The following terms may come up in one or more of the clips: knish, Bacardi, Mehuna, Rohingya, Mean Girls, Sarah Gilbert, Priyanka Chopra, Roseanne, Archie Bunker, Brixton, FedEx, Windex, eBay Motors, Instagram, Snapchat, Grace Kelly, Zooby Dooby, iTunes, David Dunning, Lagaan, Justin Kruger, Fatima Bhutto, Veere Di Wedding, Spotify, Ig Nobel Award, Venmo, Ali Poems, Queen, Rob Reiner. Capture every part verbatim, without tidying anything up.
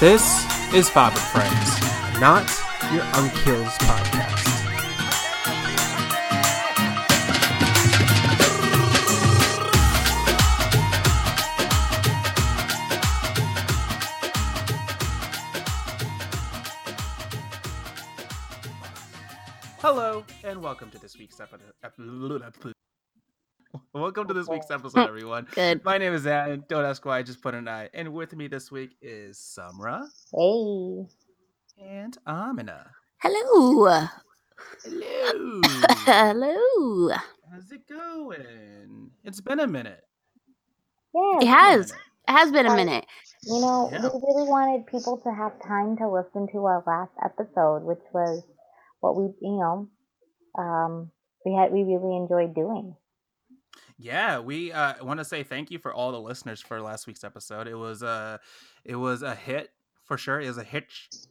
This is Bob and Friends, not your uncle's podcast. Hello and welcome to this week's episode. Welcome to this week's episode, everyone. Good. My name is Adam. Don't ask why, I just put an I. And with me this week is Sumra. Hey. And Amina. Hello. Hello. Hello. How's it going? It's been a minute. Yeah. It has. It has been a minute. You know, yeah. We really wanted people to have time to listen to our last episode, which was what we, you know, um, we had. We really enjoyed doing. Yeah, we uh, want to say thank you for all the listeners for last week's episode. It was a, uh, it was a hit for sure. It was a hit,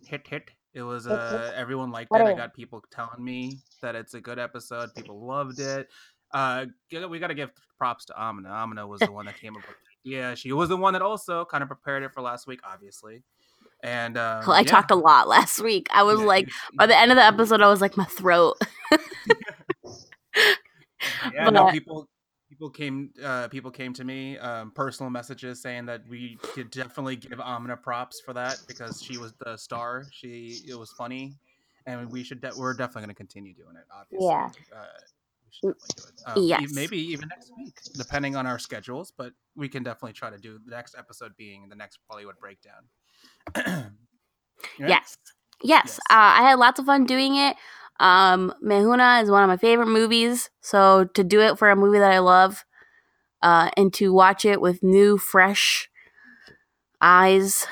hit, hit. It was uh, everyone liked it. I got people telling me that it's a good episode. People loved it. Uh, we got to give props to Amina. Amina was the one that came up with it. Yeah, she was the one that also kind of prepared it for last week, obviously. And um, well, I yeah. talked a lot last week. I was yeah. like, by the end of the episode, I was like, my throat. yeah, but, no, people. People came, uh, people came to me, um, personal messages saying that we could definitely give Amina props for that because she was the star. She it was funny, and we should. De- we're definitely going to continue doing it. Obviously, yeah. Uh, we should definitely do it. Um, yes. Maybe even next week, depending on our schedules. But we can definitely try to do the next episode being the next Bollywood breakdown. Right? Yes, yes. yes. Uh, I had lots of fun doing it. Um, Mehuna is one of my favorite movies, so to do it for a movie that I love, uh, and to watch it with new, fresh eyes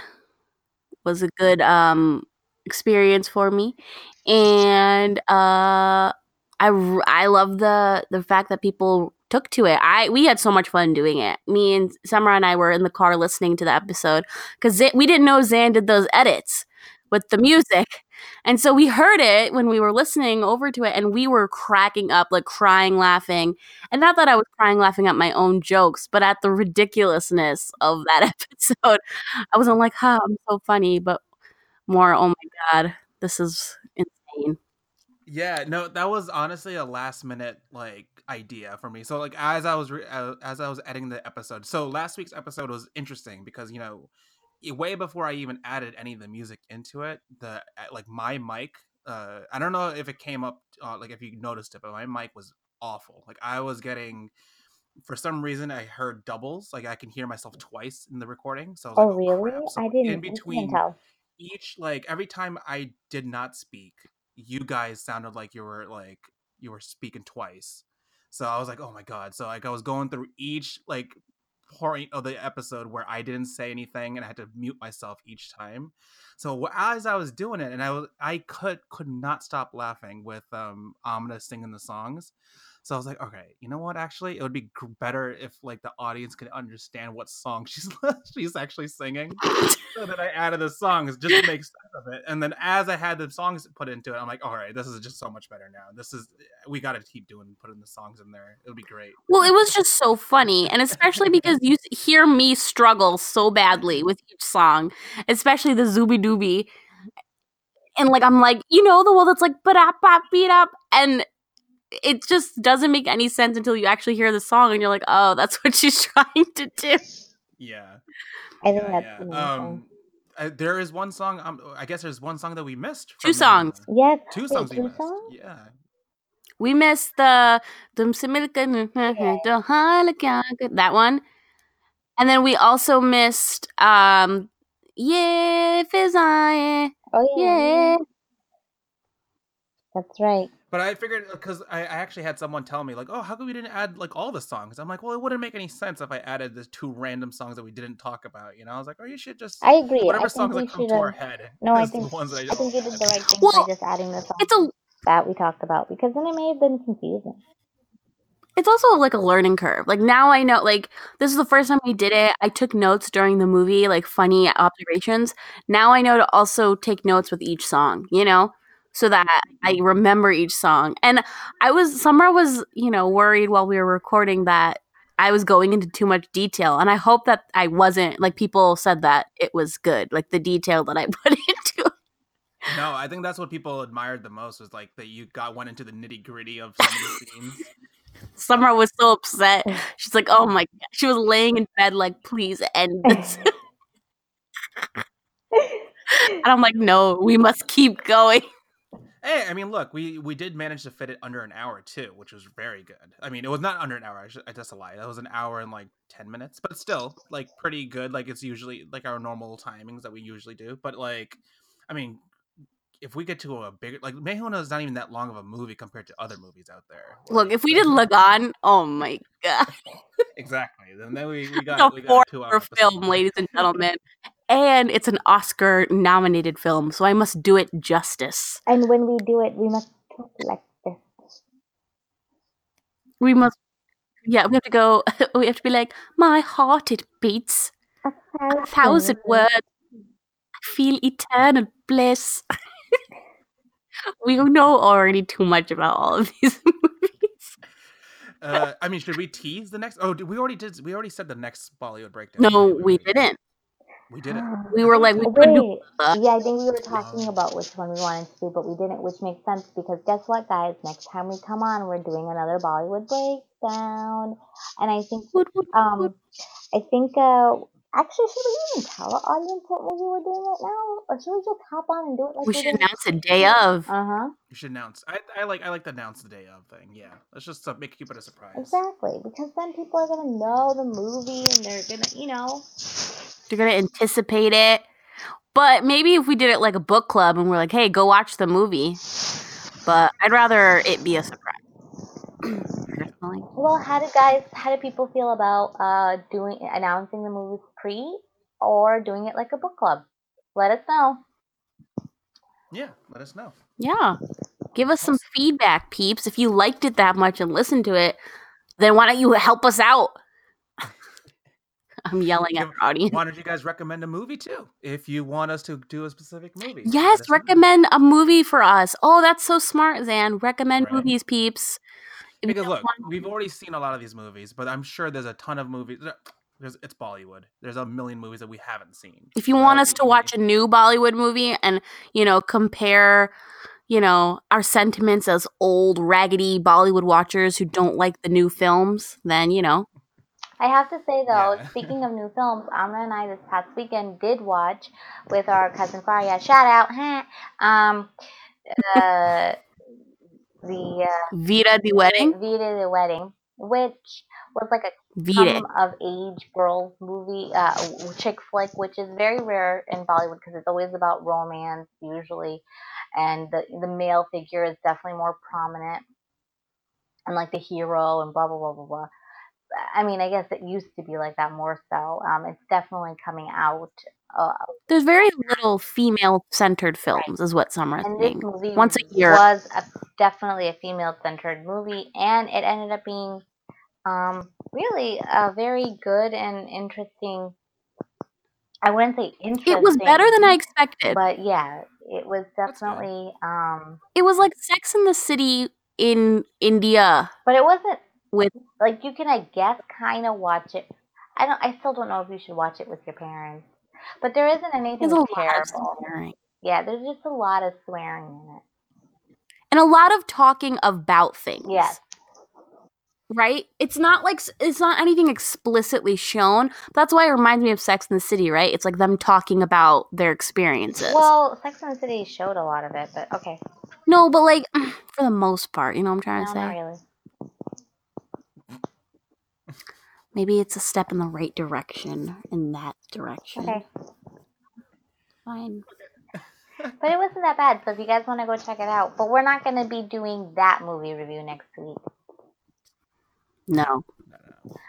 was a good um, experience for me. And uh, I I love the the fact that people took to it. I we had so much fun doing it. Me and Summer and I were in the car listening to the episode because we didn't know Zan did those edits with the music. And so we heard it when we were listening over to it, and we were cracking up, like crying, laughing. And not that I was crying, laughing at my own jokes, but at the ridiculousness of that episode. I wasn't like, huh, I'm so funny, but more, oh my God, this is insane. Yeah, no, that was honestly a last minute like idea for me. So like as I was, re- as I was editing the episode, so last week's episode was interesting because, you know, way before I even added any of the music into it, the like my mic, uh, I don't know if it came up, uh, like if you noticed it, but my mic was awful. Like I was getting, for some reason, I heard doubles. Like I can hear myself twice in the recording. So I was oh like, oh, really? So I didn't. In between each, like every time I did not speak, you guys sounded like you were like you were speaking twice. So I was like, oh my God. So like I was going through each like point of the episode where I didn't say anything and I had to mute myself each time. So as I was doing it, and I was, I could could not stop laughing with um Amina singing the songs. So I was like, okay, you know what? Actually, it would be better if like the audience could understand what song she's she's actually singing. So that I added the songs just to make sense of it. And then as I had the songs put into it, I'm like, all right, this is just so much better now. This is we got to keep doing putting the songs in there. It'll be great. Well, it was just so funny, and especially because you hear me struggle so badly with each song, especially the Zooby Dooby, and like I'm like, you know, the one that's like ba ba beat up and. It just doesn't make any sense until you actually hear the song and you're like, oh, that's what she's trying to do. Yeah. I think yeah, that's yeah. Um, I, there is one song, um, I guess there's one song that we missed. Two songs. The, yeah. Two songs two we missed. Songs? Yeah. We missed the... That one. And then we also missed... Um, yeah, Fizai. Oh, yeah. That's right. But I figured because I, I actually had someone tell me like, oh, how come we didn't add like all the songs? I'm like, well, it wouldn't make any sense if I added the two random songs that we didn't talk about. You know, I was like, oh, you should just I agree. Whatever I songs that come to our head. No, I think the ones that I, I think you did the right thing well, by just adding the songs it's a, that we talked about because then it may have been confusing. It's also like a learning curve. Like now I know, like this is the first time we did it. I took notes during the movie, like funny observations. Now I know to also take notes with each song. You know. So that I remember each song. And I was, Summer was, you know, worried while we were recording that I was going into too much detail, and I hope that I wasn't. Like, people said that it was good, like the detail that I put into it. No, I think that's what people admired the most, was like that you got went into the nitty gritty of some of the scenes. Summer was so upset. She's like, "Oh my God." She was laying in bed like, "Please end this." And I'm like, "No, we must keep going." Hey, I mean, look, we, we did manage to fit it under an hour, too, which was very good. I mean, it was not under an hour. I, should, I just a lie. That was an hour and, like, ten minutes. But still, like, pretty good. Like, it's usually, like, our normal timings that we usually do. But, like, I mean, if we get to a bigger... Like, Mehuna is not even that long of a movie compared to other movies out there. Look, like, if we did Lagaan, oh, my God. Exactly. And then we, we got, we got a two-hour film, ladies and gentlemen. And it's an Oscar-nominated film, so I must do it justice. And when we do it, we must talk like this. We must, yeah, we have to go, we have to be like, my heart, it beats. A thousand, a thousand words. I feel eternal bliss. We know already too much about all of these movies. Uh, I mean, should we tease the next? Oh, did we already did. We already said the next Bollywood breakdown. No, we, we didn't. We did it. We were like, we Wait. Do yeah, I think we were talking about which one we wanted to do, but we didn't, which makes sense because guess what, guys? Next time we come on, we're doing another Bollywood breakdown, and I think, um, I think, uh, actually, should we even tell the audience what movie we're doing right now, or should we just hop on and do it? Like we should announce a day of. Uh huh. You should announce. I, I like, I like to announce the day of thing. Yeah, let's just uh, make keep it a surprise. Exactly, because then people are gonna know the movie, and they're gonna, you know. They're going to anticipate it. But maybe if we did it like a book club and we're like, hey, go watch the movie. But I'd rather it be a surprise. Personally. Well, how did guys, how did people feel about uh, doing announcing the movies pre or doing it like a book club? Let us know. Yeah, let us know. Yeah. Give us some feedback, peeps. If you liked it that much and listened to it, then why don't you help us out? I'm yelling at our audience. Why don't you guys recommend a movie too? If you want us to do a specific movie. Yes, recommend a movie for us. Oh, that's so smart, Zan. Recommend right. movies, peeps. If because look, want- we've already seen a lot of these movies, but I'm sure there's a ton of movies. There's, it's Bollywood. There's a million movies that we haven't seen. If you want Bollywood us to watch a new Bollywood movie and, you know, compare, you know, our sentiments as old, raggedy Bollywood watchers who don't like the new films, then, you know. I have to say, though, yeah. Speaking of new films, Amna and I this past weekend did watch with our cousin Faria, shout out, huh? um, uh, the uh, Veere Di Wedding, Veere Di Wedding, which was like a come-of-age girls movie, uh, chick flick, which is very rare in Bollywood because it's always about romance usually, and the the male figure is definitely more prominent, and like the hero and blah blah blah blah blah. I mean, I guess it used to be like that more so. Um, it's definitely coming out. Uh, There's very little female-centered films, right. Is what Summer is and saying. This movie Once a year. was a, definitely a female-centered movie, and it ended up being um, really a very good and interesting. I wouldn't say interesting. It was better than I expected. But yeah, it was definitely. Um, it was like Sex and the City in India. But it wasn't. With like you can I guess kind of watch it. I don't. I still don't know if you should watch it with your parents. But there isn't anything there's terrible. Yeah, there's just a lot of swearing in it, and a lot of talking about things. Yes. Right. It's not like it's not anything explicitly shown. That's why it reminds me of Sex and the City. Right. It's like them talking about their experiences. Well, Sex and the City showed a lot of it, but okay. No, but like for the most part, you know what I'm trying no, to say. Not really. Maybe it's a step in the right direction, in that direction. Okay. Fine. But it wasn't that bad, so if you guys want to go check it out. But we're not going to be doing that movie review next week. No.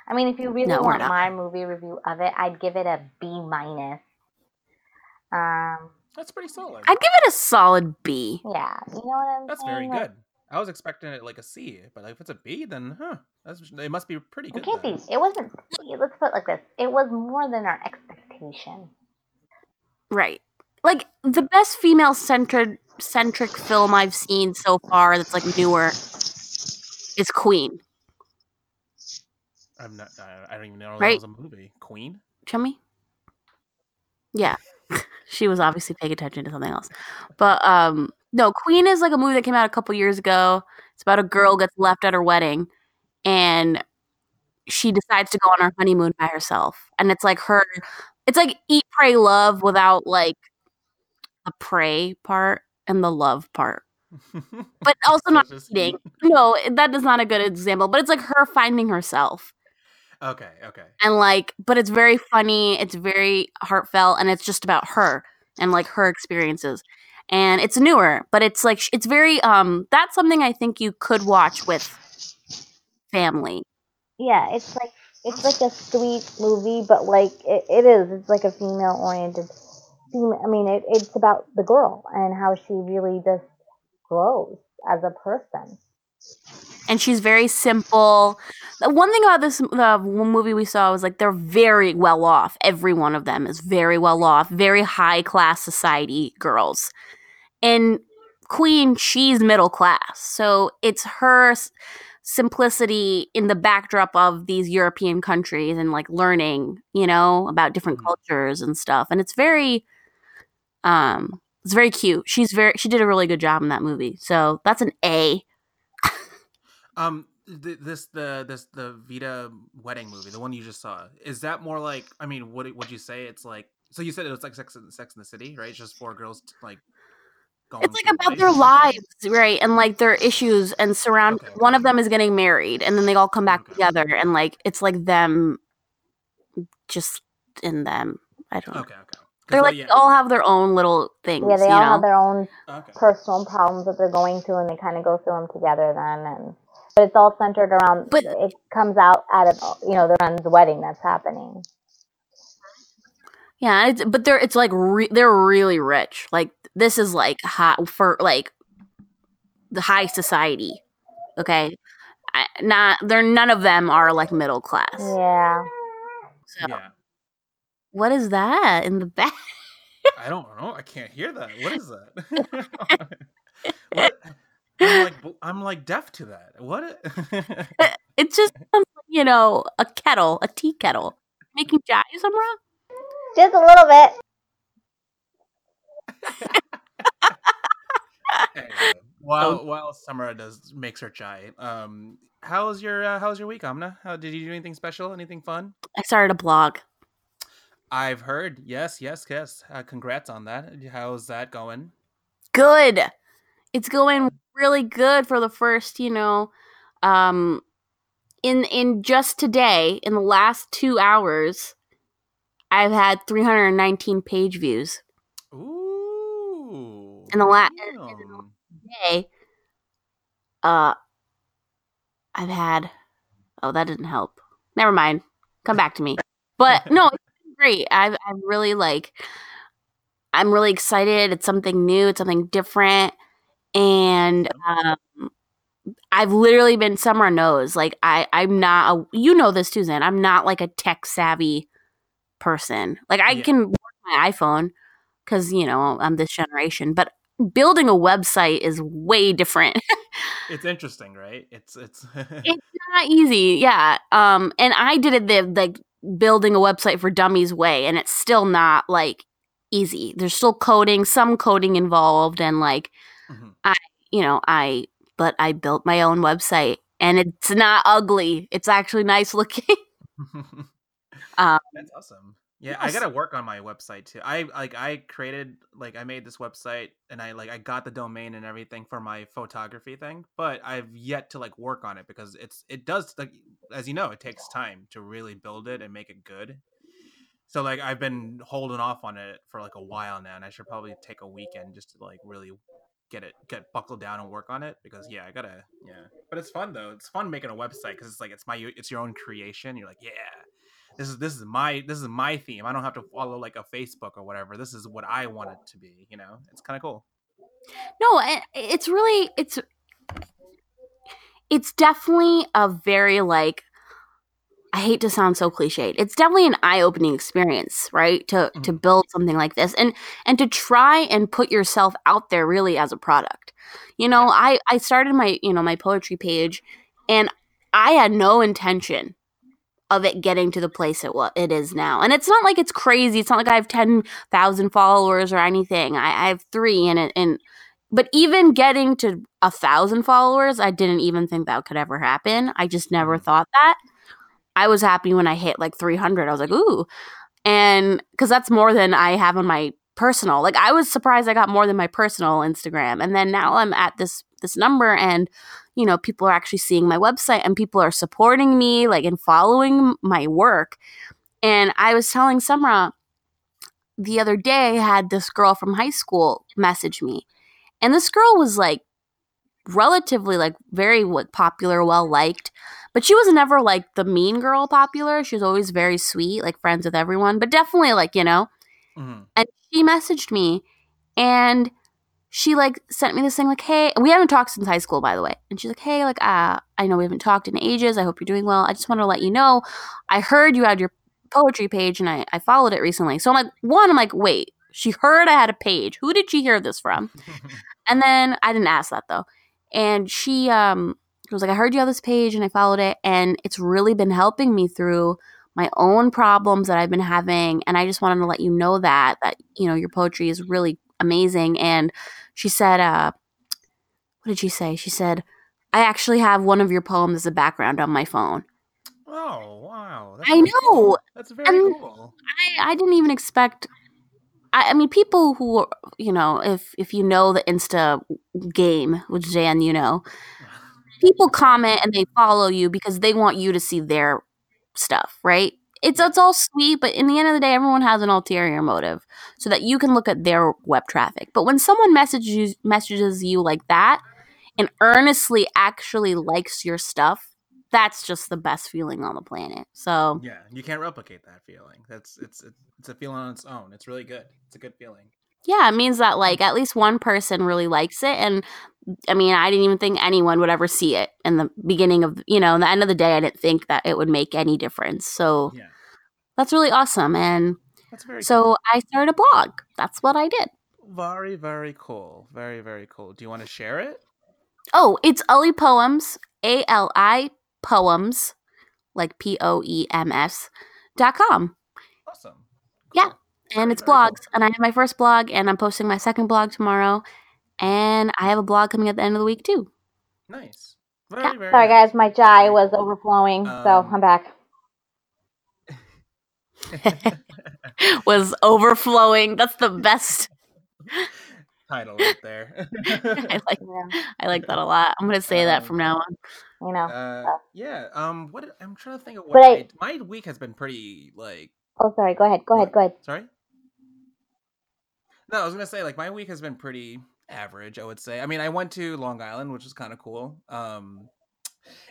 I mean, if you really no, want my movie review of it, I'd give it a B minus. Um, That's pretty solid. I'd give it a solid B. Yeah. You know what I'm That's saying? That's very good. I was expecting it like a C, but like if it's a B, then huh, that's, it must be pretty good. It can't then. be. It wasn't. Let's put it like this: it was more than our expectation. Right. Like the best female-centered centric film I've seen so far that's like newer is Queen. I'm not. I don't even know that right? was a movie. Queen? Chummy? Yeah. She was obviously paying attention to something else. But um, no, Queen is like a movie that came out a couple years ago. It's about a girl gets left at her wedding and she decides to go on her honeymoon by herself. And it's like her, it's like Eat, Pray, Love without like the pray part and the love part. But also not eating. No, that is not a good example. But it's like her finding herself. Okay, okay. And like, but it's very funny. It's very heartfelt, and it's just about her and like her experiences. And it's newer, but it's like it's very. Um, that's something I think you could watch with family. Yeah, it's like it's like a sweet movie, but like it, it is. It's like a female-oriented. Female, I mean, it, it's about the girl and how she really just grows as a person. And she's very simple. The one thing about this the one movie we saw was like they're very well off. Every one of them is very well off, very high class society girls. And Queen, she's middle class. So it's her simplicity in the backdrop of these European countries and like learning, you know, about different mm-hmm. cultures and stuff. And it's very um it's very cute. She's very she did a really good job in that movie. So that's an A. Um, th- this the this the Veere wedding movie, the one you just saw, is that more like? I mean, what would you say? It's like so. You said it was like Sex and Sex in the City, right? It's just four girls like. Going it's like about life. Their lives, right, and like their issues and surround. Okay. One of them is getting married, and then they all come back okay. together, and like it's like them, just in them. I don't know. Okay, okay. They're like, like yeah. they all have their own little things. Yeah, they you all know? have their own okay. personal problems that they're going through, and they kind of go through them together then, and. But it's all centered around, but, it comes out at, a, you know, the friend's wedding that's happening. Yeah, it's, but they're, it's like, re, they're really rich. Like, this is like hot for, like, the high society. Okay? I, not, they're, none of them are, like, middle class. Yeah. So, yeah. What is that in the back? I don't know. I can't hear that. What is that? What? I'm like, I'm like deaf to that. What? It just sounds like, you know, a kettle, a tea kettle. Making jai, Samra? Just a little bit. Anyway, while while Samra does makes her chai, um, how's your uh, how's your week, Amna? How did you do anything special? Anything fun? I started a blog. I've heard. Yes, yes, yes. Uh, congrats on that. How's that going? Good. It's going really good for the first, you know, um, in in just today, in the last two hours, I've had three hundred nineteen page views. Ooh! In the last day, uh, I've had. Oh, that didn't help. Never mind. Come back to me. But no, it's been great. I've I've really like. I'm really excited. It's something new. It's something different. And um, I've literally been, Summer knows, like, I, I'm not, a, you know this too, Zan, I'm not, like, a tech-savvy person. Like, I yeah. can work my iPhone because, you know, I'm this generation. But building a website is way different. It's interesting, right? It's it's it's not easy, yeah. Um, and I did it the, like, building a website for dummies way, and it's still not, like, easy. There's still coding, some coding involved, and, like, Mm-hmm. I, you know, I, but I built my own website and it's not ugly. It's actually nice looking. um, That's awesome. Yeah. Yes. I got to work on my website too. I like, I created, like I made this website and I like, I got the domain and everything for my photography thing, but I've yet to like work on it because it's, it does like, as you know, it takes time to really build it and make it good. So like, I've been holding off on it for like a while now and I should probably take a weekend just to like really get it get buckled down and work on it because yeah I gotta yeah but it's fun though it's fun making a website because it's like it's my it's your own creation. You're like yeah this is this is my this is my theme. I don't have to follow like a Facebook or whatever. This is what I want it to be, you know. It's kind of cool. No, it's really it's it's definitely a very like I hate to sound so cliched. It's definitely an eye-opening experience, right? To mm-hmm. to build something like this and and to try and put yourself out there really as a product. You know, yeah. I, I started my, you know, my poetry page and I had no intention of it getting to the place it was, it is now. And it's not like it's crazy. It's not like I have ten thousand followers or anything. I, I have three, and it, and but even getting to a thousand followers, I didn't even think that could ever happen. I just never thought that. I was happy when I hit like three hundred. I was like, ooh. And because that's more than I have on my personal. Like, I was surprised I got more than my personal Instagram. And then now I'm at this this number, and you know, people are actually seeing my website, and people are supporting me, like, and following my work. And I was telling Samra the other day, I had this girl from high school message me. And this girl was, like, relatively, like, very popular, well-liked. But she was never, like, the mean girl popular. She was always very sweet, like, friends with everyone. But definitely, like, you know. Mm-hmm. And she messaged me, and she, like, sent me this thing, like, hey, and we haven't talked since high school, by the way. And she's like, hey, like, uh, I know we haven't talked in ages. I hope you're doing well. I just want to let you know, I heard you had your poetry page, and I, I followed it recently. So I'm like, one, I'm like, wait, she heard I had a page. Who did she hear this from? And then I didn't ask that, though. And she um was like, I heard you had this page, and I followed it, and it's really been helping me through my own problems that I've been having. And I just wanted to let you know that, that, you know, your poetry is really amazing. And she said, uh, what did she say? She said, I actually have one of your poems as a background on my phone. Oh, wow. That's I really know. Cool. That's very and cool. I, I didn't even expect. I, I mean, people who, you know, if, if you know the Insta game, which Dan, you know, people comment and they follow you because they want you to see their stuff, right? It's it's all sweet, but in the end of the day, everyone has an ulterior motive, so that you can look at their web traffic. But when someone messages messages you like that, and earnestly actually likes your stuff, that's just the best feeling on the planet. So yeah, you can't replicate that feeling. That's it's it's a feeling on its own. It's really good. It's a good feeling. Yeah, it means that, like, at least one person really likes it. And I mean, I didn't even think anyone would ever see it in the beginning of, you know, in the end of the day, I didn't think that it would make any difference. So yeah. That's really awesome. And that's very so cool. I started a blog. That's what I did. Very, very cool. Very, very cool. Do you want to share it? Oh, it's Ali Poems, A L I Poems, like P O E M S, dot com. Awesome. Cool. Yeah. And it's blogs, and I have my first blog, and I'm posting my second blog tomorrow, and I have a blog coming at the end of the week too. Nice. Very, yeah. very Sorry, guys, my chai was overflowing, um, so I'm back. Was overflowing. That's the best title right there. I like. Yeah. I like that a lot. I'm gonna say um, that from now on. You know. Uh, so. Yeah. Um. What I'm trying to think of. What I, I, my week has been pretty like. Oh, sorry. Go ahead. Go ahead. Go ahead. Sorry. No, I was going to say, like, my week has been pretty average, I would say. I mean, I went to Long Island, which was kind of cool. Um,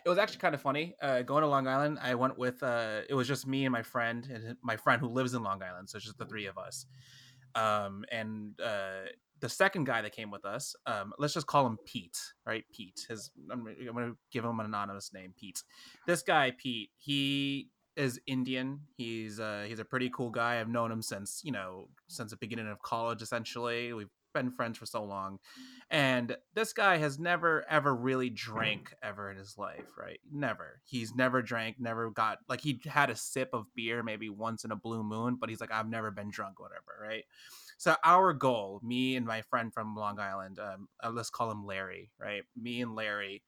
it was actually kind of funny. Uh, going to Long Island, I went with, uh, it was just me and my friend, and my friend who lives in Long Island. So it's just the three of us. Um, and uh, the second guy that came with us, um, let's just call him Pete, right? Pete. His, I'm, I'm going to give him an anonymous name, Pete. This guy, Pete, he is Indian. He's uh he's a pretty cool guy. I've known him since, you know, since the beginning of college, essentially. We've been friends for so long. And this guy has never ever really drank ever in his life, right? Never. He's never drank, never got, like, he had a sip of beer maybe once in a blue moon, but he's like, I've never been drunk, whatever, right? So our goal, me and my friend from Long Island, um let's call him Larry, right? Me and Larry,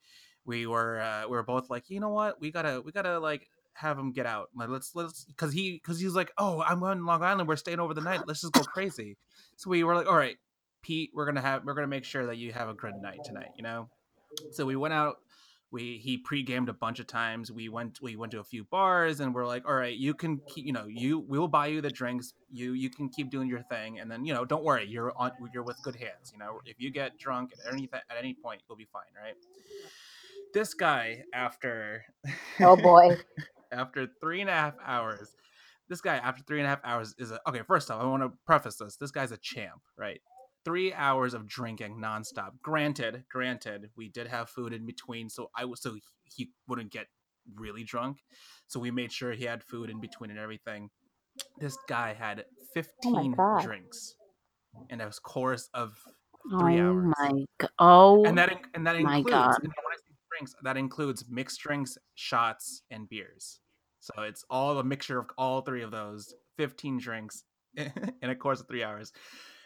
we were uh, we were both like, you know what? We gotta we gotta like have him get out. Like, let's let's because he because he's like, oh, I'm on Long Island, we're staying over the night, let's just go crazy. So we were like, all right, Pete, we're gonna have we're gonna make sure that you have a good night tonight, you know. So we went out. We he pre-gamed a bunch of times. We went we went to a few bars, and we're like, all right, you can keep, you know, you we will buy you the drinks. You you can keep doing your thing, and then, you know, don't worry, you're on you're with good hands. You know, if you get drunk at any at any point, you'll be fine, right? This guy after oh boy. After three and a half hours, this guy after three and a half hours is a, okay. First off, I want to preface this. This guy's a champ, right? Three hours of drinking nonstop. Granted, granted, we did have food in between, so I was so he, he wouldn't get really drunk. So we made sure he had food in between and everything. This guy had fifteen oh drinks in the course of three oh hours. My God. Oh, and that and that includes. My God. That includes mixed drinks, shots, and beers. So it's all a mixture of all three of those, fifteen drinks in a course of three hours.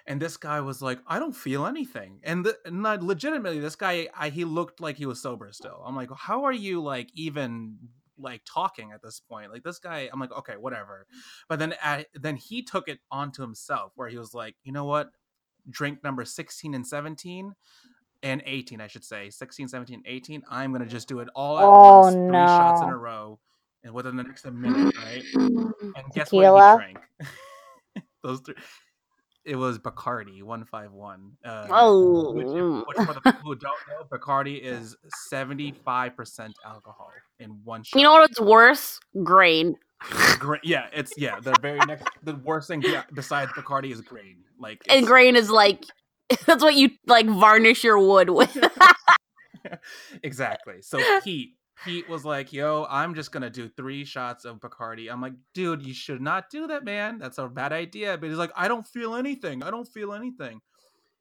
And this guy was like, I don't feel anything. And, the, and legitimately, this guy, I, he looked like he was sober still. I'm like, how are you like even like talking at this point? Like this guy, I'm like, okay, whatever. But then, at, then he took it onto himself where he was like, you know what? Drink number sixteen and seventeen and eighteen, I should say, sixteen, seventeen, eighteen. I'm going to just do it all at oh, once, three no. shots in a row. And within the next minute, right? And guess Tequila? What he drank? Those three. It was Bacardi one fifty-one. Uh, oh. Which, which for the people who don't know, Bacardi is seventy-five percent alcohol in one shot. You know what's worse? Grain. Grain. Yeah, it's, yeah, the very next, the worst thing besides Bacardi is grain. Like, and grain is like, that's what you, like, varnish your wood with. Exactly. So heat. Pete was like, yo, I'm just going to do three shots of Bacardi. I'm like, dude, you should not do that, man. That's a bad idea. But he's like, I don't feel anything. I don't feel anything.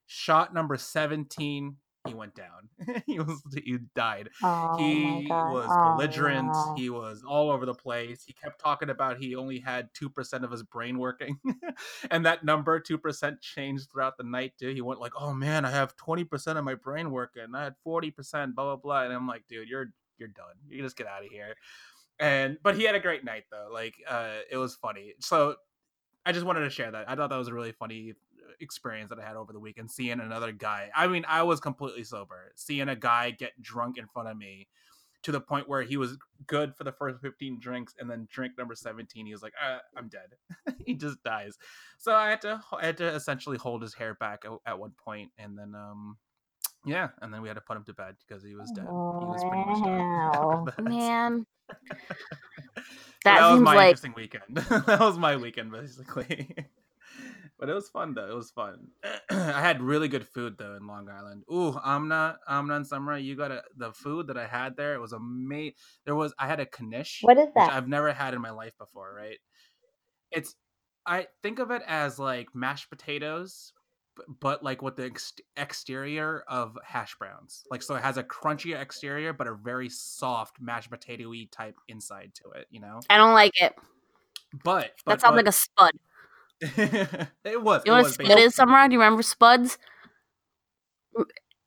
Shot number seventeen, he went down. he was, he died. Oh, he was oh, belligerent. Yeah. He was all over the place. He kept talking about he only had two percent of his brain working. And that number, two percent, changed throughout the night, dude. He went like, oh, man, I have twenty percent of my brain working. I had forty percent, blah, blah, blah. And I'm like, dude, you're you're done. You can just get out of here. And but he had a great night though. Like uh it was funny. So I just wanted to share that. I thought that was a really funny experience that I had over the weekend, seeing another guy. I mean, I was completely sober. Seeing a guy get drunk in front of me to the point where he was good for the first fifteen drinks and then drink number seventeen, he was like, uh, I'm dead. He just dies. So I had to I had to essentially hold his hair back at, at one point, and then um yeah, and then we had to put him to bed because he was dead. Wow. He was pretty much dead. That. Man. that that was my like... interesting weekend. That was my weekend, basically. But it was fun, though. It was fun. I had really good food, though, in Long Island. Ooh, Amna, Amna and Samra, you got a, the food that I had there. It was amazing. There was, I had a knish. What is that? Which I've never had in my life before, right? It's, I think of it as like mashed potatoes, but like with the ex- exterior of hash browns. Like, so it has a crunchy exterior, but a very soft mashed potato-y type inside to it, you know? I don't like it. But. but that sounds but... like a spud. It was. You know what a spud is, Samra? Do you remember spuds?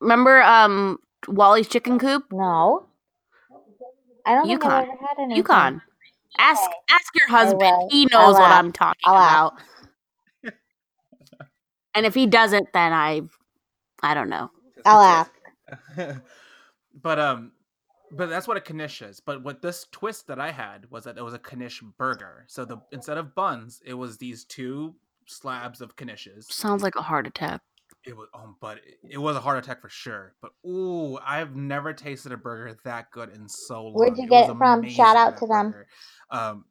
Remember um, Wally's Chicken Coop? No. I don't UConn. think I've ever had anything. UConn. Ask, okay. ask your husband. He knows I'll what laugh. I'm talking I'll about. Laugh. And if he doesn't, then I, I don't know. I'll ask. But um, but that's what a knish is. But what this twist that I had was that it was a knish burger. So the instead of buns, it was these two slabs of knishes. Sounds like a heart attack. It was, um, but it, it was a heart attack for sure. But ooh, I've never tasted a burger that good in so long. Where'd you it get it from? Shout out to burger. them. Um.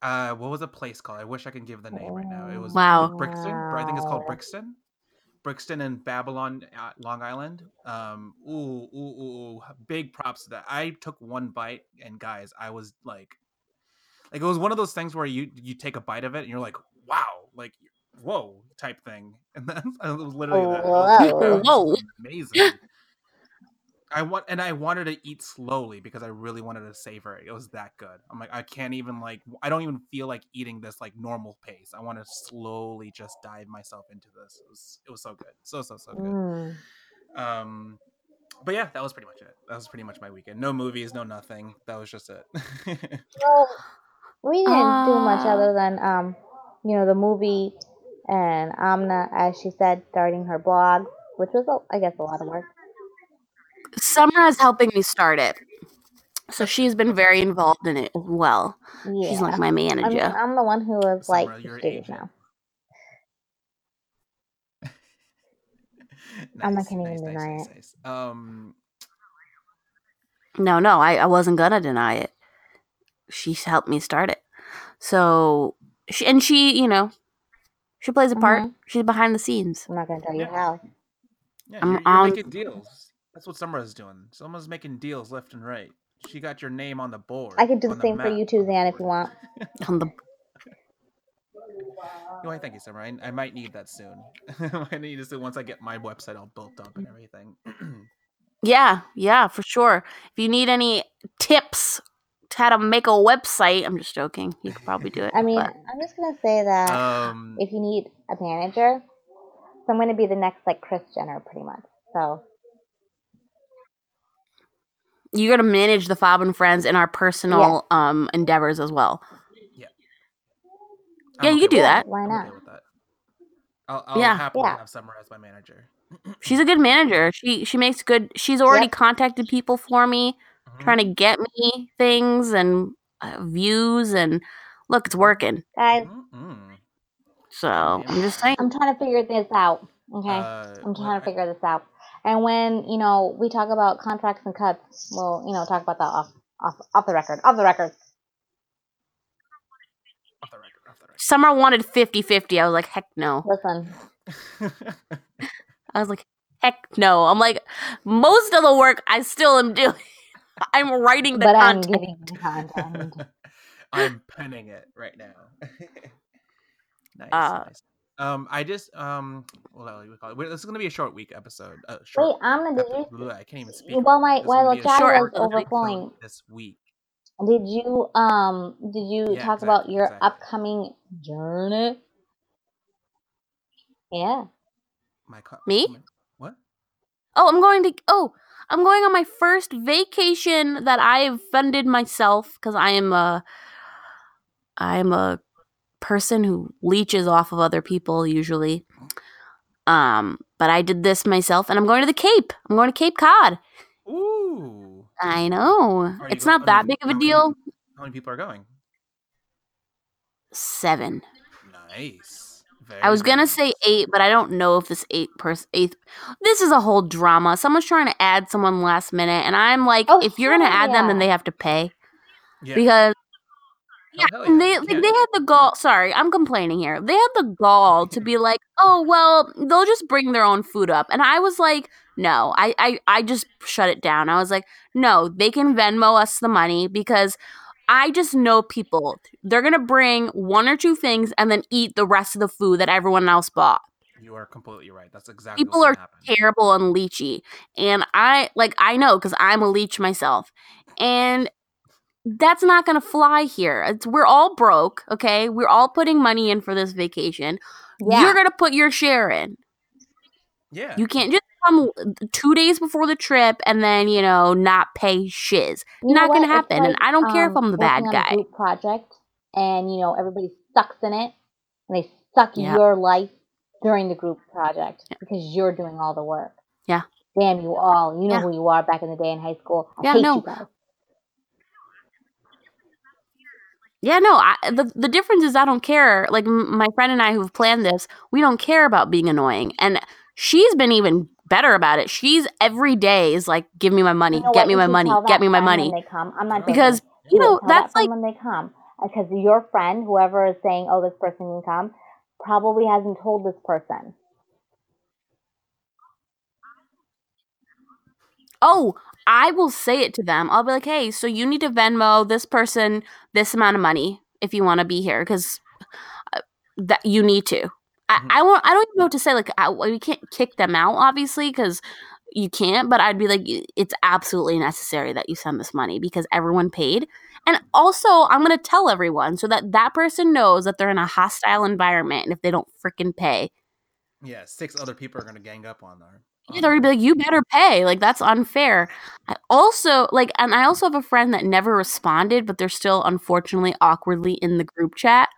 Uh, what was the place called? I wish I can give the name right now. It was wow. Brixton. I think it's called Brixton. Brixton in Babylon, uh, Long Island. Um, ooh, ooh, ooh, ooh, big props to that. I took one bite, and guys, I was like, like it was one of those things where you you take a bite of it, and you're like, wow, like whoa, type thing. And then it was literally that. Whoa, whoa, amazing. I want and I wanted to eat slowly because I really wanted to savor it. It was that good. I'm like, I can't even like, I don't even feel like eating this like normal pace. I want to slowly just dive myself into this. It was, it was so good, so so so good. Mm. Um, but yeah, that was pretty much it. That was pretty much my weekend. No movies, no nothing. That was just it. Well, we didn't uh... do much other than um, you know, the movie and Amna, as she said, starting her blog, which was I guess a lot of work. Samra is helping me start it, so she's been very involved in it as well. Yeah. She's like my manager. I mean, I'm the one who is Samra, like the student now. Nice, I'm not gonna nice, even nice, deny nice, it. Nice. Um, no, no, I, I wasn't gonna deny it. She's helped me start it, so she and she, you know, she plays a part. Mm-hmm. She's behind the scenes. I'm not gonna tell you yeah. how. Yeah, I'm you're, you're on making deals. That's what Summer's doing. Summer's making deals left and right. She got your name on the board. I could do the same the for you too, Zan, if you want. On the. No, I thank you, Summer. I, I might need that soon. I need this once I get my website all built up and everything. yeah, yeah, for sure. If you need any tips, how to make a website. I'm just joking. You could probably do it. I mean, but. I'm just going to say that um, if you need a manager, so I'm going to be the next, like, Kris Jenner, pretty much. So you're going to manage the Fob and Friends and our personal yeah. um, endeavors as well. Yeah. I'm yeah, okay you could do that. that. Why not? I'm okay with that. I'll, I'll yeah. happily yeah. have Summer as my manager. She's a good manager. She she makes good. She's already yep. contacted people for me, mm-hmm. trying to get me things and uh, views. And look, it's working, guys. Mm-hmm. So yeah. I'm just saying. I'm trying to figure this out. Okay, uh, I'm trying well, to figure I... this out. And when you know we talk about contracts and cuts, we'll you know talk about that off off off the record, off the record. Off the record, off the record. Summer wanted fifty-fifty. I was like, heck no. Listen. I was like, heck no. I'm like, most of the work I still am doing. I'm writing the but content. I'm giving the content. I'm penning it right now. nice, uh, nice. Um, I just, um, well, we call it. Wait, this is going to be a short week episode. Uh, short wait, I'm going to I can't even speak. Well, my, while the chat was overflowing. This week. Did you, um, did you yeah, talk exactly, about your exactly. upcoming journey? Yeah. My car. Me? What? Oh, I'm going to. Oh, I'm going on my first vacation that I've funded myself because I am a. I'm a person who leeches off of other people usually, um. But I did this myself, and I'm going to the Cape. I'm going to Cape Cod. Ooh. I know it's go- not that many, big of a deal. How many people are going? Seven. Nice. Very I was going to say eight, but I don't know if this eight pers- eighth. This is a whole drama. Someone's trying to add someone last minute, and I'm like, oh, if you're going to add yeah. them, then they have to pay. Yeah. Because yeah, oh, and they yeah. like yeah. they had the gall. Sorry, I'm complaining here. They had the gall to be like, oh, well, they'll just bring their own food up. And I was like, no, I, I, I just shut it down. I was like, no, they can Venmo us the money because – I just know people. They're going to bring one or two things and then eat the rest of the food that everyone else bought. You are completely right. That's exactly people what happened. People are terrible and leechy. And I, like, I know because I'm a leech myself. And that's not going to fly here. It's, we're all broke, okay? We're all putting money in for this vacation. Yeah. You're going to put your share in. Yeah. You can't just come two days before the trip and then you know not pay shiz. You not gonna happen. Like, and I don't um, care if I'm the bad guy. On a group project, and you know everybody sucks in it, and they suck yeah. your life during the group project yeah. because you're doing all the work. Yeah. Damn you all! You know yeah. who you are. Back in the day in high school, I yeah, hate no. you guys. Yeah, no. I, the the difference is I don't care. Like m- my friend and I who've planned this, we don't care about being annoying, and she's been even better about it. She's every day is like, give me my money, you know get, me my money get me my money, get me my money. I'm not because you know that's that like when they come because your friend, whoever is saying, oh, this person can come, probably hasn't told this person. Oh, I will say it to them. I'll be like, hey, so you need to Venmo this person this amount of money if you want to be here because that you need to. I, I won't. I don't even know what to say. Like, I, we can't kick them out, obviously, because you can't. But I'd be like, it's absolutely necessary that you send this money because everyone paid. And also, I'm going to tell everyone so that that person knows that they're in a hostile environment. And if they don't freaking pay. Yeah, six other people are going to gang up on them. Yeah, they're going to be like, you better pay. Like, that's unfair. I also, like, and I also have a friend that never responded, but they're still, unfortunately, awkwardly in the group chat.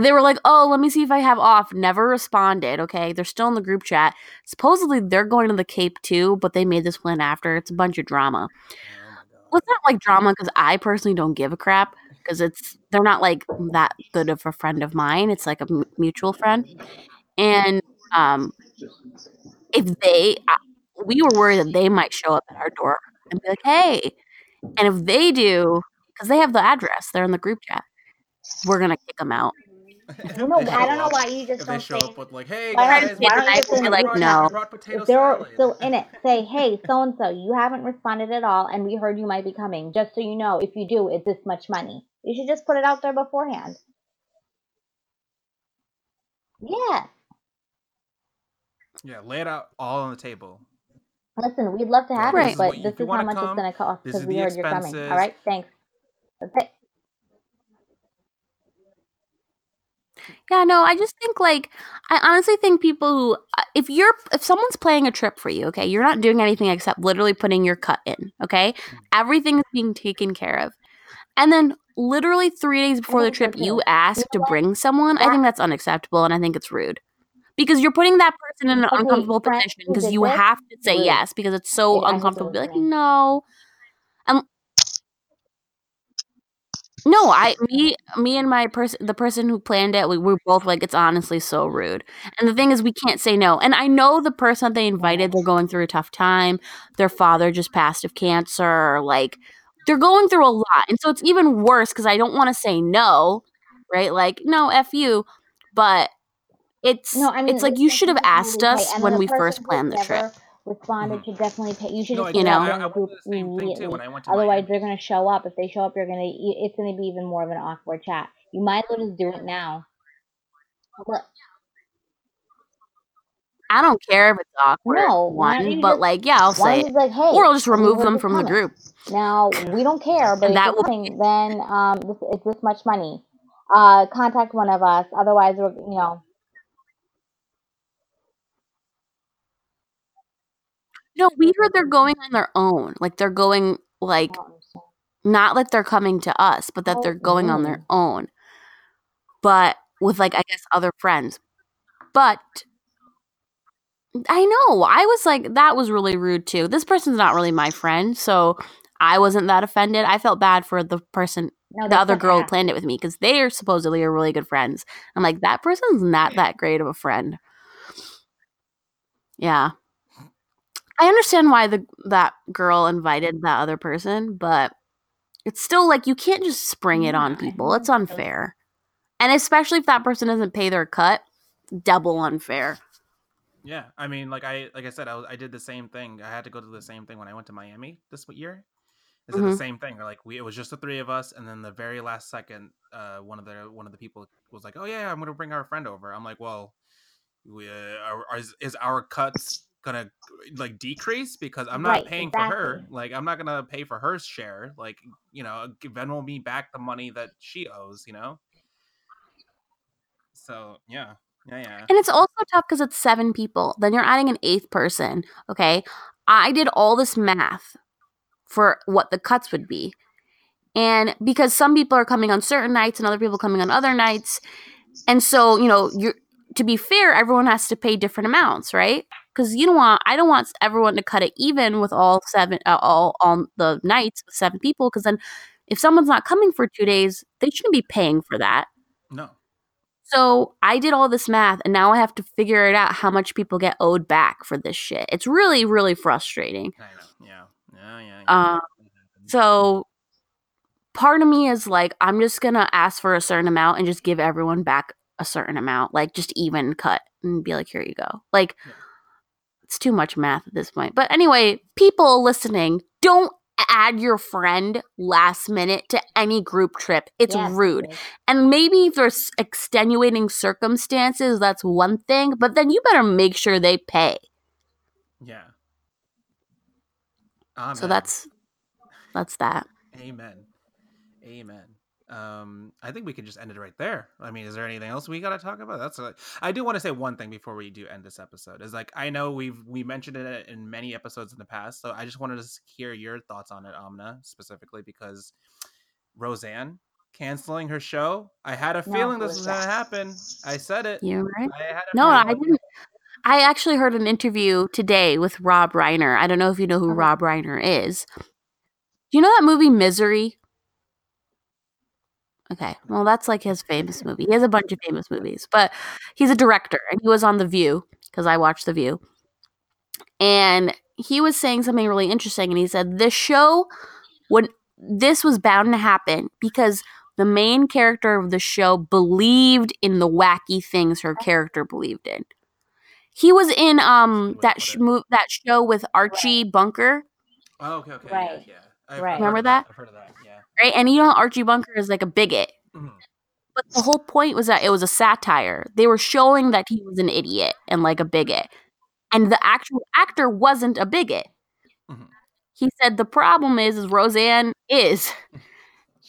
They were like, oh, let me see if I have off. Never responded, okay? They're still in the group chat. Supposedly, they're going to the Cape, too, but they made this plan after. It's a bunch of drama. Oh, well, it's not like drama because I personally don't give a crap because it's they're not, like, that good of a friend of mine. It's, like, a m- mutual friend. And um, if they – we were worried that they might show up at our door and be like, hey. And if they do – because they have the address. They're in the group chat. We're going to kick them out. I don't know, I don't know why you just if don't they show say, up with like, hey guys, why don't you just like, no. If they're salad. Still in it, say, hey, so-and-so, you haven't responded at all, and we heard you might be coming. Just so you know, if you do, it's this much money. You should just put it out there beforehand. Yeah. Yeah, lay it out all on the table. Listen, we'd love to have right. you, but this is, this is how much come, it's going to cost because we heard expenses. You're coming. All right, thanks. Th- Yeah, no, I just think like I honestly think people who if you're if someone's playing a trip for you, okay, you're not doing anything except literally putting your cut in, okay? Everything is being taken care of. And then literally three days before the trip you ask to bring someone, I think that's unacceptable and I think it's rude. Because you're putting that person in an uncomfortable position because you have to say yes because it's so uncomfortable to be like, "No." Um No, I, me, me, and my person, the person who planned it, we were both like, it's honestly so rude. And the thing is, we can't say no. And I know the person they invited, they're going through a tough time. Their father just passed of cancer. Like, they're going through a lot, and so it's even worse because I don't want to say no, right? Like, no, f you. But it's, No, I mean, it's like you should have asked us when we first planned the trip. Responded to definitely pay. You should No, just I you did. know I, I went to the same thing too when I went to Otherwise, Miami. they're gonna show up. If they show up, you're gonna. It's gonna be even more of an awkward chat. You might as well just do it now. But I don't care if it's awkward, no, why don't one, you but just- like, yeah, I'll why say don't it, you be like, hey, or I'll just remove where's them it from the coming? group. Now we don't care, but And if that you're will coming, then um, this, it's this much money. Uh, contact one of us. Otherwise, we're you know. no, we heard they're going on their own. Like they're going like not like they're coming to us, but that they're going on their own. But with like I guess other friends. But I know. I was like that was really rude too. This person's not really my friend, so I wasn't that offended. I felt bad for the person No, the that's other not girl who bad. planned it with me because they are supposedly are really good friends. I'm like that person's not that great of a friend. Yeah. I understand why the that girl invited that other person, but it's still like you can't just spring it on people. It's unfair. And especially if that person doesn't pay their cut, double unfair. Yeah, I mean, like I like I said, I, was, I did the same thing. I had to go to the same thing when I went to Miami this year. They said the Mhm. same thing. They're like, we it was just the three of us, and then the very last second, uh, one of the one of the people was like, "Oh yeah, I'm gonna bring our friend over." I'm like, "Well, we, uh, are, are- is, is our cuts gonna like decrease because I'm not Right, paying for her? exactly. Like, I'm not gonna pay for her share. Like, you know, g- Venmo me back the money that she owes. You know." So yeah, yeah, yeah. And it's also tough because it's seven people. Then you're adding an eighth person. Okay. I did all this math for what the cuts would be. And because some people are coming on certain nights and other people coming on other nights. And so, you know, you're to be fair, everyone has to pay different amounts, right? Because you don't want I don't want everyone to cut it even with all seven uh, all on the nights with seven people. Because then, if someone's not coming for two days, they shouldn't be paying for that. No, So I did all this math, and now I have to figure it out how much people get owed back for this shit. It's really, really frustrating. I know. Yeah, yeah, yeah, yeah. Um, It happens. so part of me is like, I'm just gonna ask for a certain amount and just give everyone back a certain amount, like just even cut and be like, here you go. Like Yeah. it's too much math at this point. But anyway, people listening, don't add your friend last minute to any group trip. It's Yes, rude. please. And maybe if there's extenuating circumstances, that's one thing, but then you better make sure they pay. Yeah. So Amen. that's that's that. Amen. Amen. Um, I think we can just end it right there. I mean, is there anything else we got to talk about? That's a, I do want to say one thing before we do end this episode. Is like I know we've we mentioned it in many episodes in the past, so I just wanted to s- hear your thoughts on it, Amna, specifically because Roseanne canceling her show. I had a No, feeling this was gonna bullshit. happen. I said it. You're right. I had a No, I feeling. didn't I actually heard an interview today with Rob Reiner. I don't know if you know who Okay. Rob Reiner is. Do you know that movie Misery? Okay. Well, that's like his famous movie. He has a bunch of famous movies, but he's a director and he was on The View because I watched The View. And he was saying something really interesting and he said this show when this was bound to happen because the main character of the show believed in the wacky things her character believed in. He was in That's a um good way to that put sh- it. mo- that show with Archie Bunker. Oh, okay, okay, yeah, Right, yeah. I've I've right. heard Remember of that. that? I've heard of that. Yeah. Right? And you know how Archie Bunker is like a bigot. Mhm. But the whole point was that it was a satire. They were showing that he was an idiot and like a bigot. And the actual actor wasn't a bigot. Mhm. He said the problem is, is Roseanne is.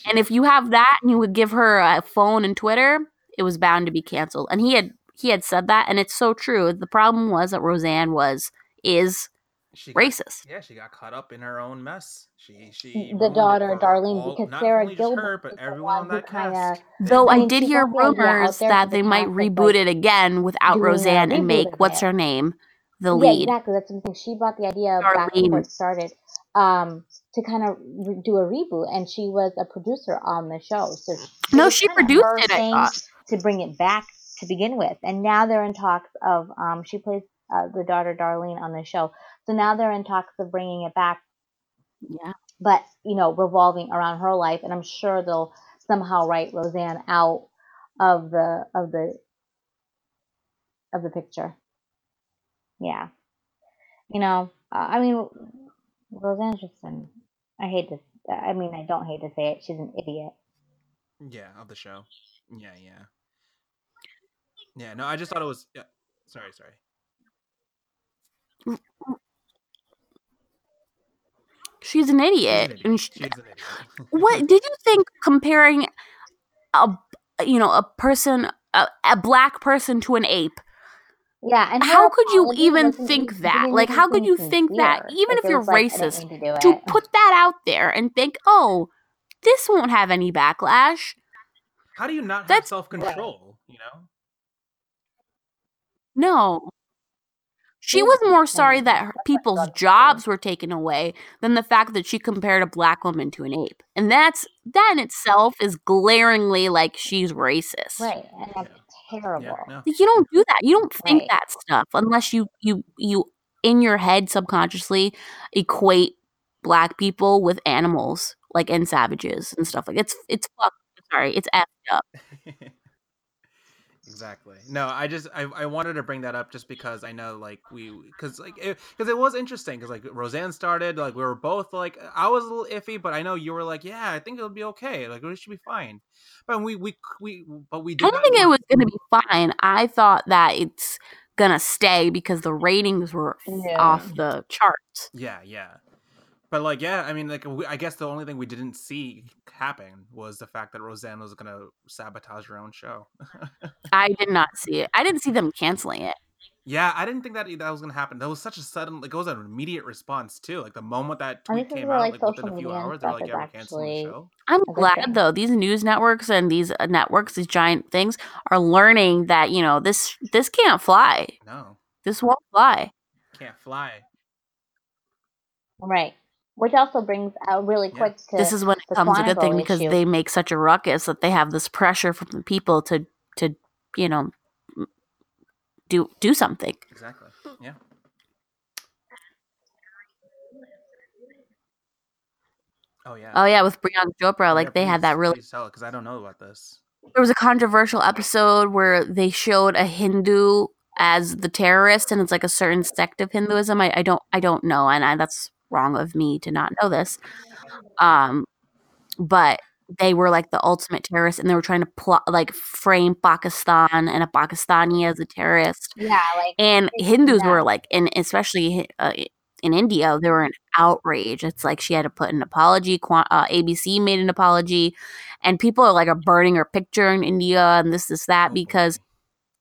And if you have that and you would give her a phone and Twitter, it was bound to be canceled. And he had he had said that, and it's so true. The problem was that Roseanne was is she racist. Got, yeah, she got caught up in her own mess. She she the daughter Darlene all, because Sarah Gilbert, her, but everyone on that cast. Though I, mean, I did hear rumors that they might reboot it again without Roseanne and make what's her name the lead. Yeah, exactly. That's something she brought the idea Darlene. back before it started. Um, to kind of re- do a reboot, and she was a producer on the show. So she no, she produced it. I thought to bring it back to begin with, and now they're in talks of. Um, she plays uh, the daughter Darlene on the show, so now they're in talks of bringing it back. Yeah, but you know, revolving around her life, and I'm sure they'll somehow write Roseanne out of the of the of the picture. Yeah, you know, uh, I mean, Roseanne's just an. I hate to. I mean, I don't hate to say it. She's an idiot. Yeah, of the show. Yeah, yeah, yeah. No, I just thought it was. Yeah. Sorry, sorry. She's an idiot. She's an idiot. She, She's an idiot. What did you think comparing a you know a person a, a black person to an ape? Yeah, and how could you even think that? Like, how could you think that, even if you're racist, to put that out there and think, oh, this won't have any backlash? How do you not have self-control, you know? No. She was more sorry that people's jobs were taken away than the fact that she compared a black woman to an ape. And that's that in itself is glaringly like she's racist. Right, and that's terrible. Yeah, no. You don't do that. You don't think right. that stuff unless you, you you in your head subconsciously equate black people with animals like and savages and stuff like it's it's fucked. Sorry, it's effed up. Exactly. No, I just I, I wanted to bring that up just because I know like we because like because it, it was interesting because like Roseanne started like we were both like I was a little iffy but I know you were like yeah I think it'll be okay like it should be fine but we we we but we did I don't think it was gonna be fine. I thought that it's gonna stay because the ratings were yeah. off the charts. Yeah, yeah. But like, yeah, I mean, like, we, I guess the only thing we didn't see happen was the fact that Roseanne was going to sabotage her own show. I did not see it. I didn't see them canceling it. Yeah, I didn't think that that was going to happen. That was such a sudden, like, it was an immediate response too. Like the moment that tweet came out, like, like within a few hours, they're like, "Yeah, we're canceling the show." I'm glad though. These news networks and these networks, these giant things, are learning that you know this this can't fly. No, this won't fly. Can't fly. Right. Which also brings out really quick yeah. to this is when it becomes a good thing because issue. They make such a ruckus that they have this pressure from the people to to you know do do something. Exactly. Yeah. Oh yeah. Oh yeah. With Priyanka Chopra, like yeah, they please, had that really. Please tell it because I don't know about this. There was a controversial episode where they showed a Hindu as the terrorist, and it's like a certain sect of Hinduism. I, I don't I don't know, and I, that's. Wrong of me to not know this, um, but they were like the ultimate terrorists, and they were trying to plot like frame Pakistan and a Pakistani as a terrorist. Yeah, like and Hindus yeah. were like, and especially uh, in India, they were in outrage. It's like she had to put an apology. Uh, A B C made an apology, and people are like are burning her picture in India and this, this, that because.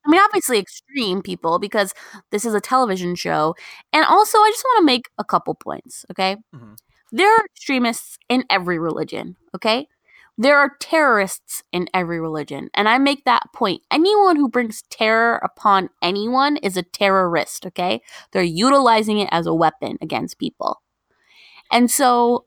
I mean, obviously extreme people because this is a television show. And also, I just want to make a couple points, okay? Mm-hmm. There are extremists in every religion, okay? There are terrorists in every religion. And I make that point. Anyone who brings terror upon anyone is a terrorist, okay? They're utilizing it as a weapon against people. And so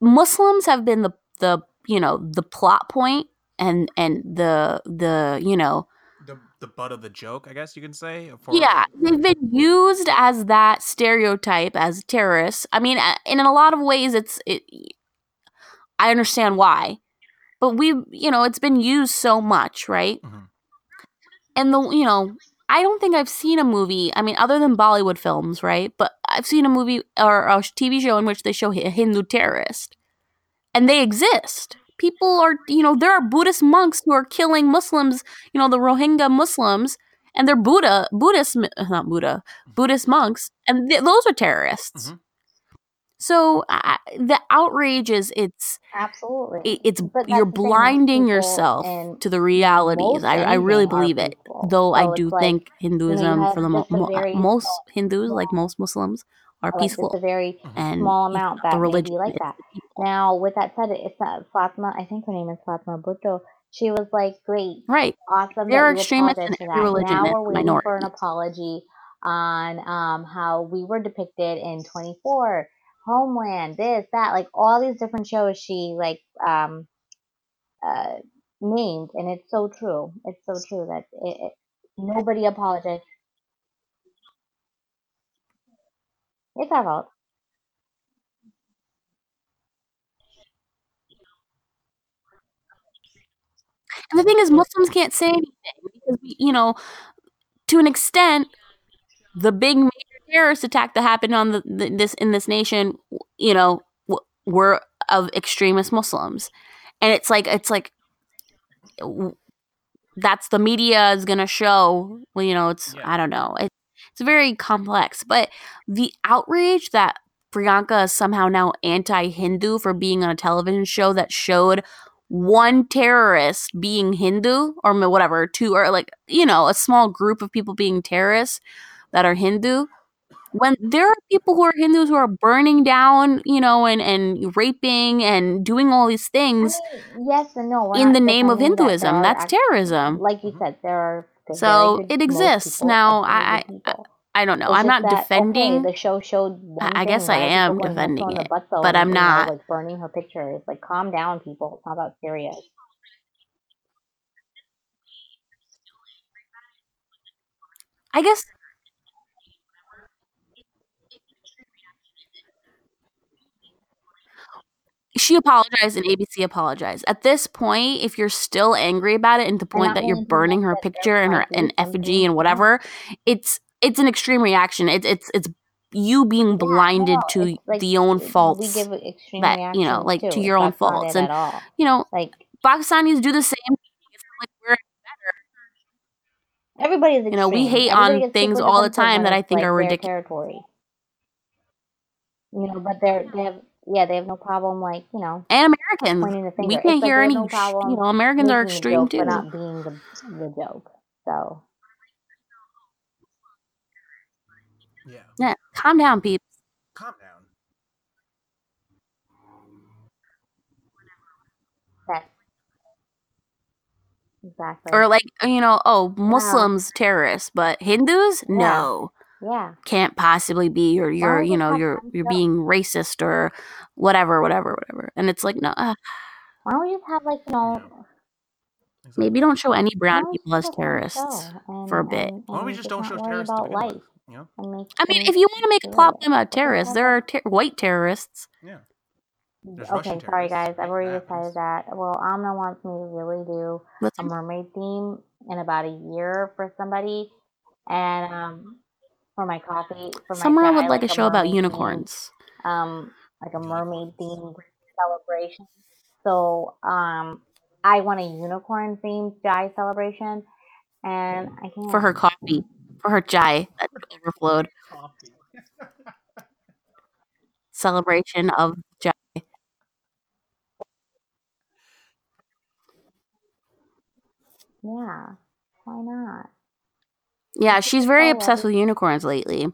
Muslims have been the, the you know, the plot point. And and the the you know the the butt of the joke, I guess you can say. For- yeah, they've been used as that stereotype as terrorists. I mean, and in a lot of ways, it's it, I understand why, but we you know it's been used so much, right? Mm-hmm. And the you know I don't think I've seen a movie. I mean, other than Bollywood films, right? But I've seen a movie or a T V show in which they show a Hindu terrorist, and they exist. People are, you know, there are Buddhist monks who are killing Muslims, you know, the Rohingya Muslims, and they're Buddha, Buddhist, not Buddha, Buddhist monks, and th- those are terrorists. Mm-hmm. So uh, the outrage is it's absolutely it, it's you're blinding yourself to the realities. I, I really believe it, though. So I do like, think Hinduism, you know, for the mo- very, most Hindus, like most Muslims, are like peaceful. It's a very and small amount that may be like that. Now, with that said, it's not Fatima. I think her name is Fatima Bhutto. She was like, "Great, right? Awesome. There are extremists in every religion. Now we're waiting minority. for an apology on um, how we were depicted in twenty-four, Homeland, this, that, like all these different shows." She like um, uh, named, and it's so true. It's so true that it, it, nobody apologized. It's our fault. And the thing is, Muslims can't say anything because, we, you know, to an extent, the big major terrorist attack that happened on the, the this in this nation, you know, w- were of extremist Muslims, and it's like it's like w- that's the media is gonna show. Well, you know, it's yeah. I don't know, it, it's very complex, but the outrage that Priyanka is somehow now anti-Hindu for being on a television show that showed one terrorist being Hindu or whatever, two or like, you know, a small group of people being terrorists that are Hindu, when there are people who are Hindus who are burning down, you know, and, and raping and doing all these things I mean, yes and no, in the name of Hinduism. That That's actually, terrorism. Like you said, there are... So it exists. Now, I, I I don't know. It's I'm not that, defending... Okay, the show showed one I thing, guess I right? am Someone defending it, but I'm not. Like burning her pictures. Like, calm down, people. It's not that serious. I guess... She apologized and A B C apologized. At this point, if you're still angry about it and the point that you're burning her picture and her and effigy and whatever, it's it's an extreme reaction. It's it's it's you being blinded yeah, no, to like, the own faults we give extreme that you know, like too. to your it's own faults, and you know, like Pakistanis do the same. It's like we're better. Everybody's extreme. You know, we hate Everybody on things all the time that I think like are ridiculous. Territory. You know, but they're they have. Yeah, they have no problem, like, you know. And Americans. We can't it's hear like, any, no problem, you know, Americans are extreme, too. But not being the, the joke, so. Yeah. yeah. Calm down, peeps. Calm down. That's exactly. Or, like, you know, oh, Muslims, wow. terrorists, but Hindus? Yeah. No. Yeah, can't possibly be, or you're, you know, you're you're being racist or whatever, whatever, whatever. And it's like, no. Why don't you have like no? Maybe don't show any brown people as terrorists for a bit. Why don't we just don't show terrorists? Yeah. I mean, if you want to make a plot about about terrorists, there are ter- white terrorists. Yeah. Okay, sorry guys, I've already decided that. Well, Amna wants me to really do a mermaid theme in about a year for somebody, and um. For my coffee, for my Someone guy, would like, like a, a show about unicorns. Theme, um, like a mermaid themed celebration. So, um, I want a unicorn themed chai celebration, and I can't for her coffee, for her chai that overflowed. Celebration of chai. Yeah, why not? Yeah, she's very obsessed with unicorns lately.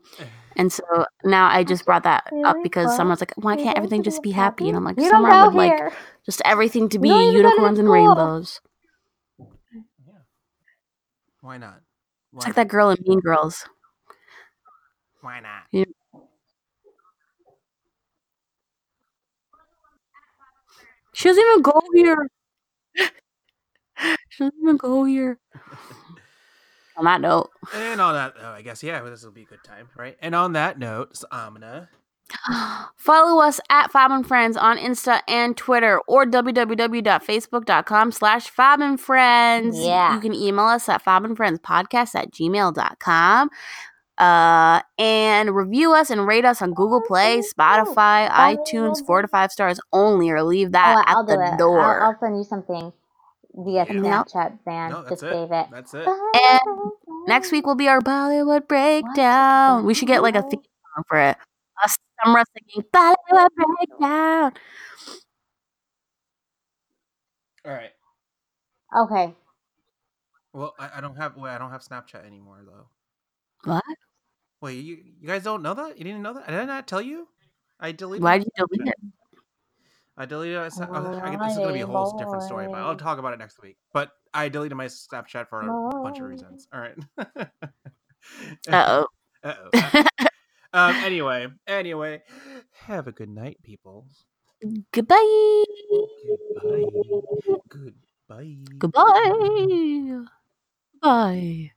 And so now I just brought that up because someone's like, why can't everything just be happy? And I'm like, someone would like just everything to be unicorns and rainbows. Yeah. Why not? Why it's like that girl in Mean Girls. Why not? Yeah. She doesn't even go here. She doesn't even go here. On that note. And on that, oh, I guess, yeah, this will be a good time, right? And on that note, it's Amna. Follow us at Fob and Friends on Insta and Twitter or www.facebook.com slash Fob and Friends. Yeah. You can email us at fobandfriendspodcast at gmail.com. Uh, and review us and rate us on Google Play, Spotify, oh, iTunes, four to five stars only, or leave that oh, at the it. door. I'll, I'll send you something. Via Snapchat band. No, Just it. save it. That's it. And next week will be our Bollywood breakdown. We should get like a theme song for it. Us Samra singing "Follow a Breakdown." All right. Okay. Well, I, I don't have. Wait, I don't have Snapchat anymore though. What? Wait, you you guys don't know that? You didn't know that? Did I not tell you? I deleted. Why did you delete it? I deleted. I, oh, oh, I, this is gonna be a whole boy. different story, but I'll talk about it next week. But I deleted my Snapchat for a boy. bunch of reasons. All right. Uh-oh. Uh-oh. um. Anyway. Anyway. Have a good night, people. Goodbye. Goodbye. Goodbye. Goodbye. Goodbye. Bye.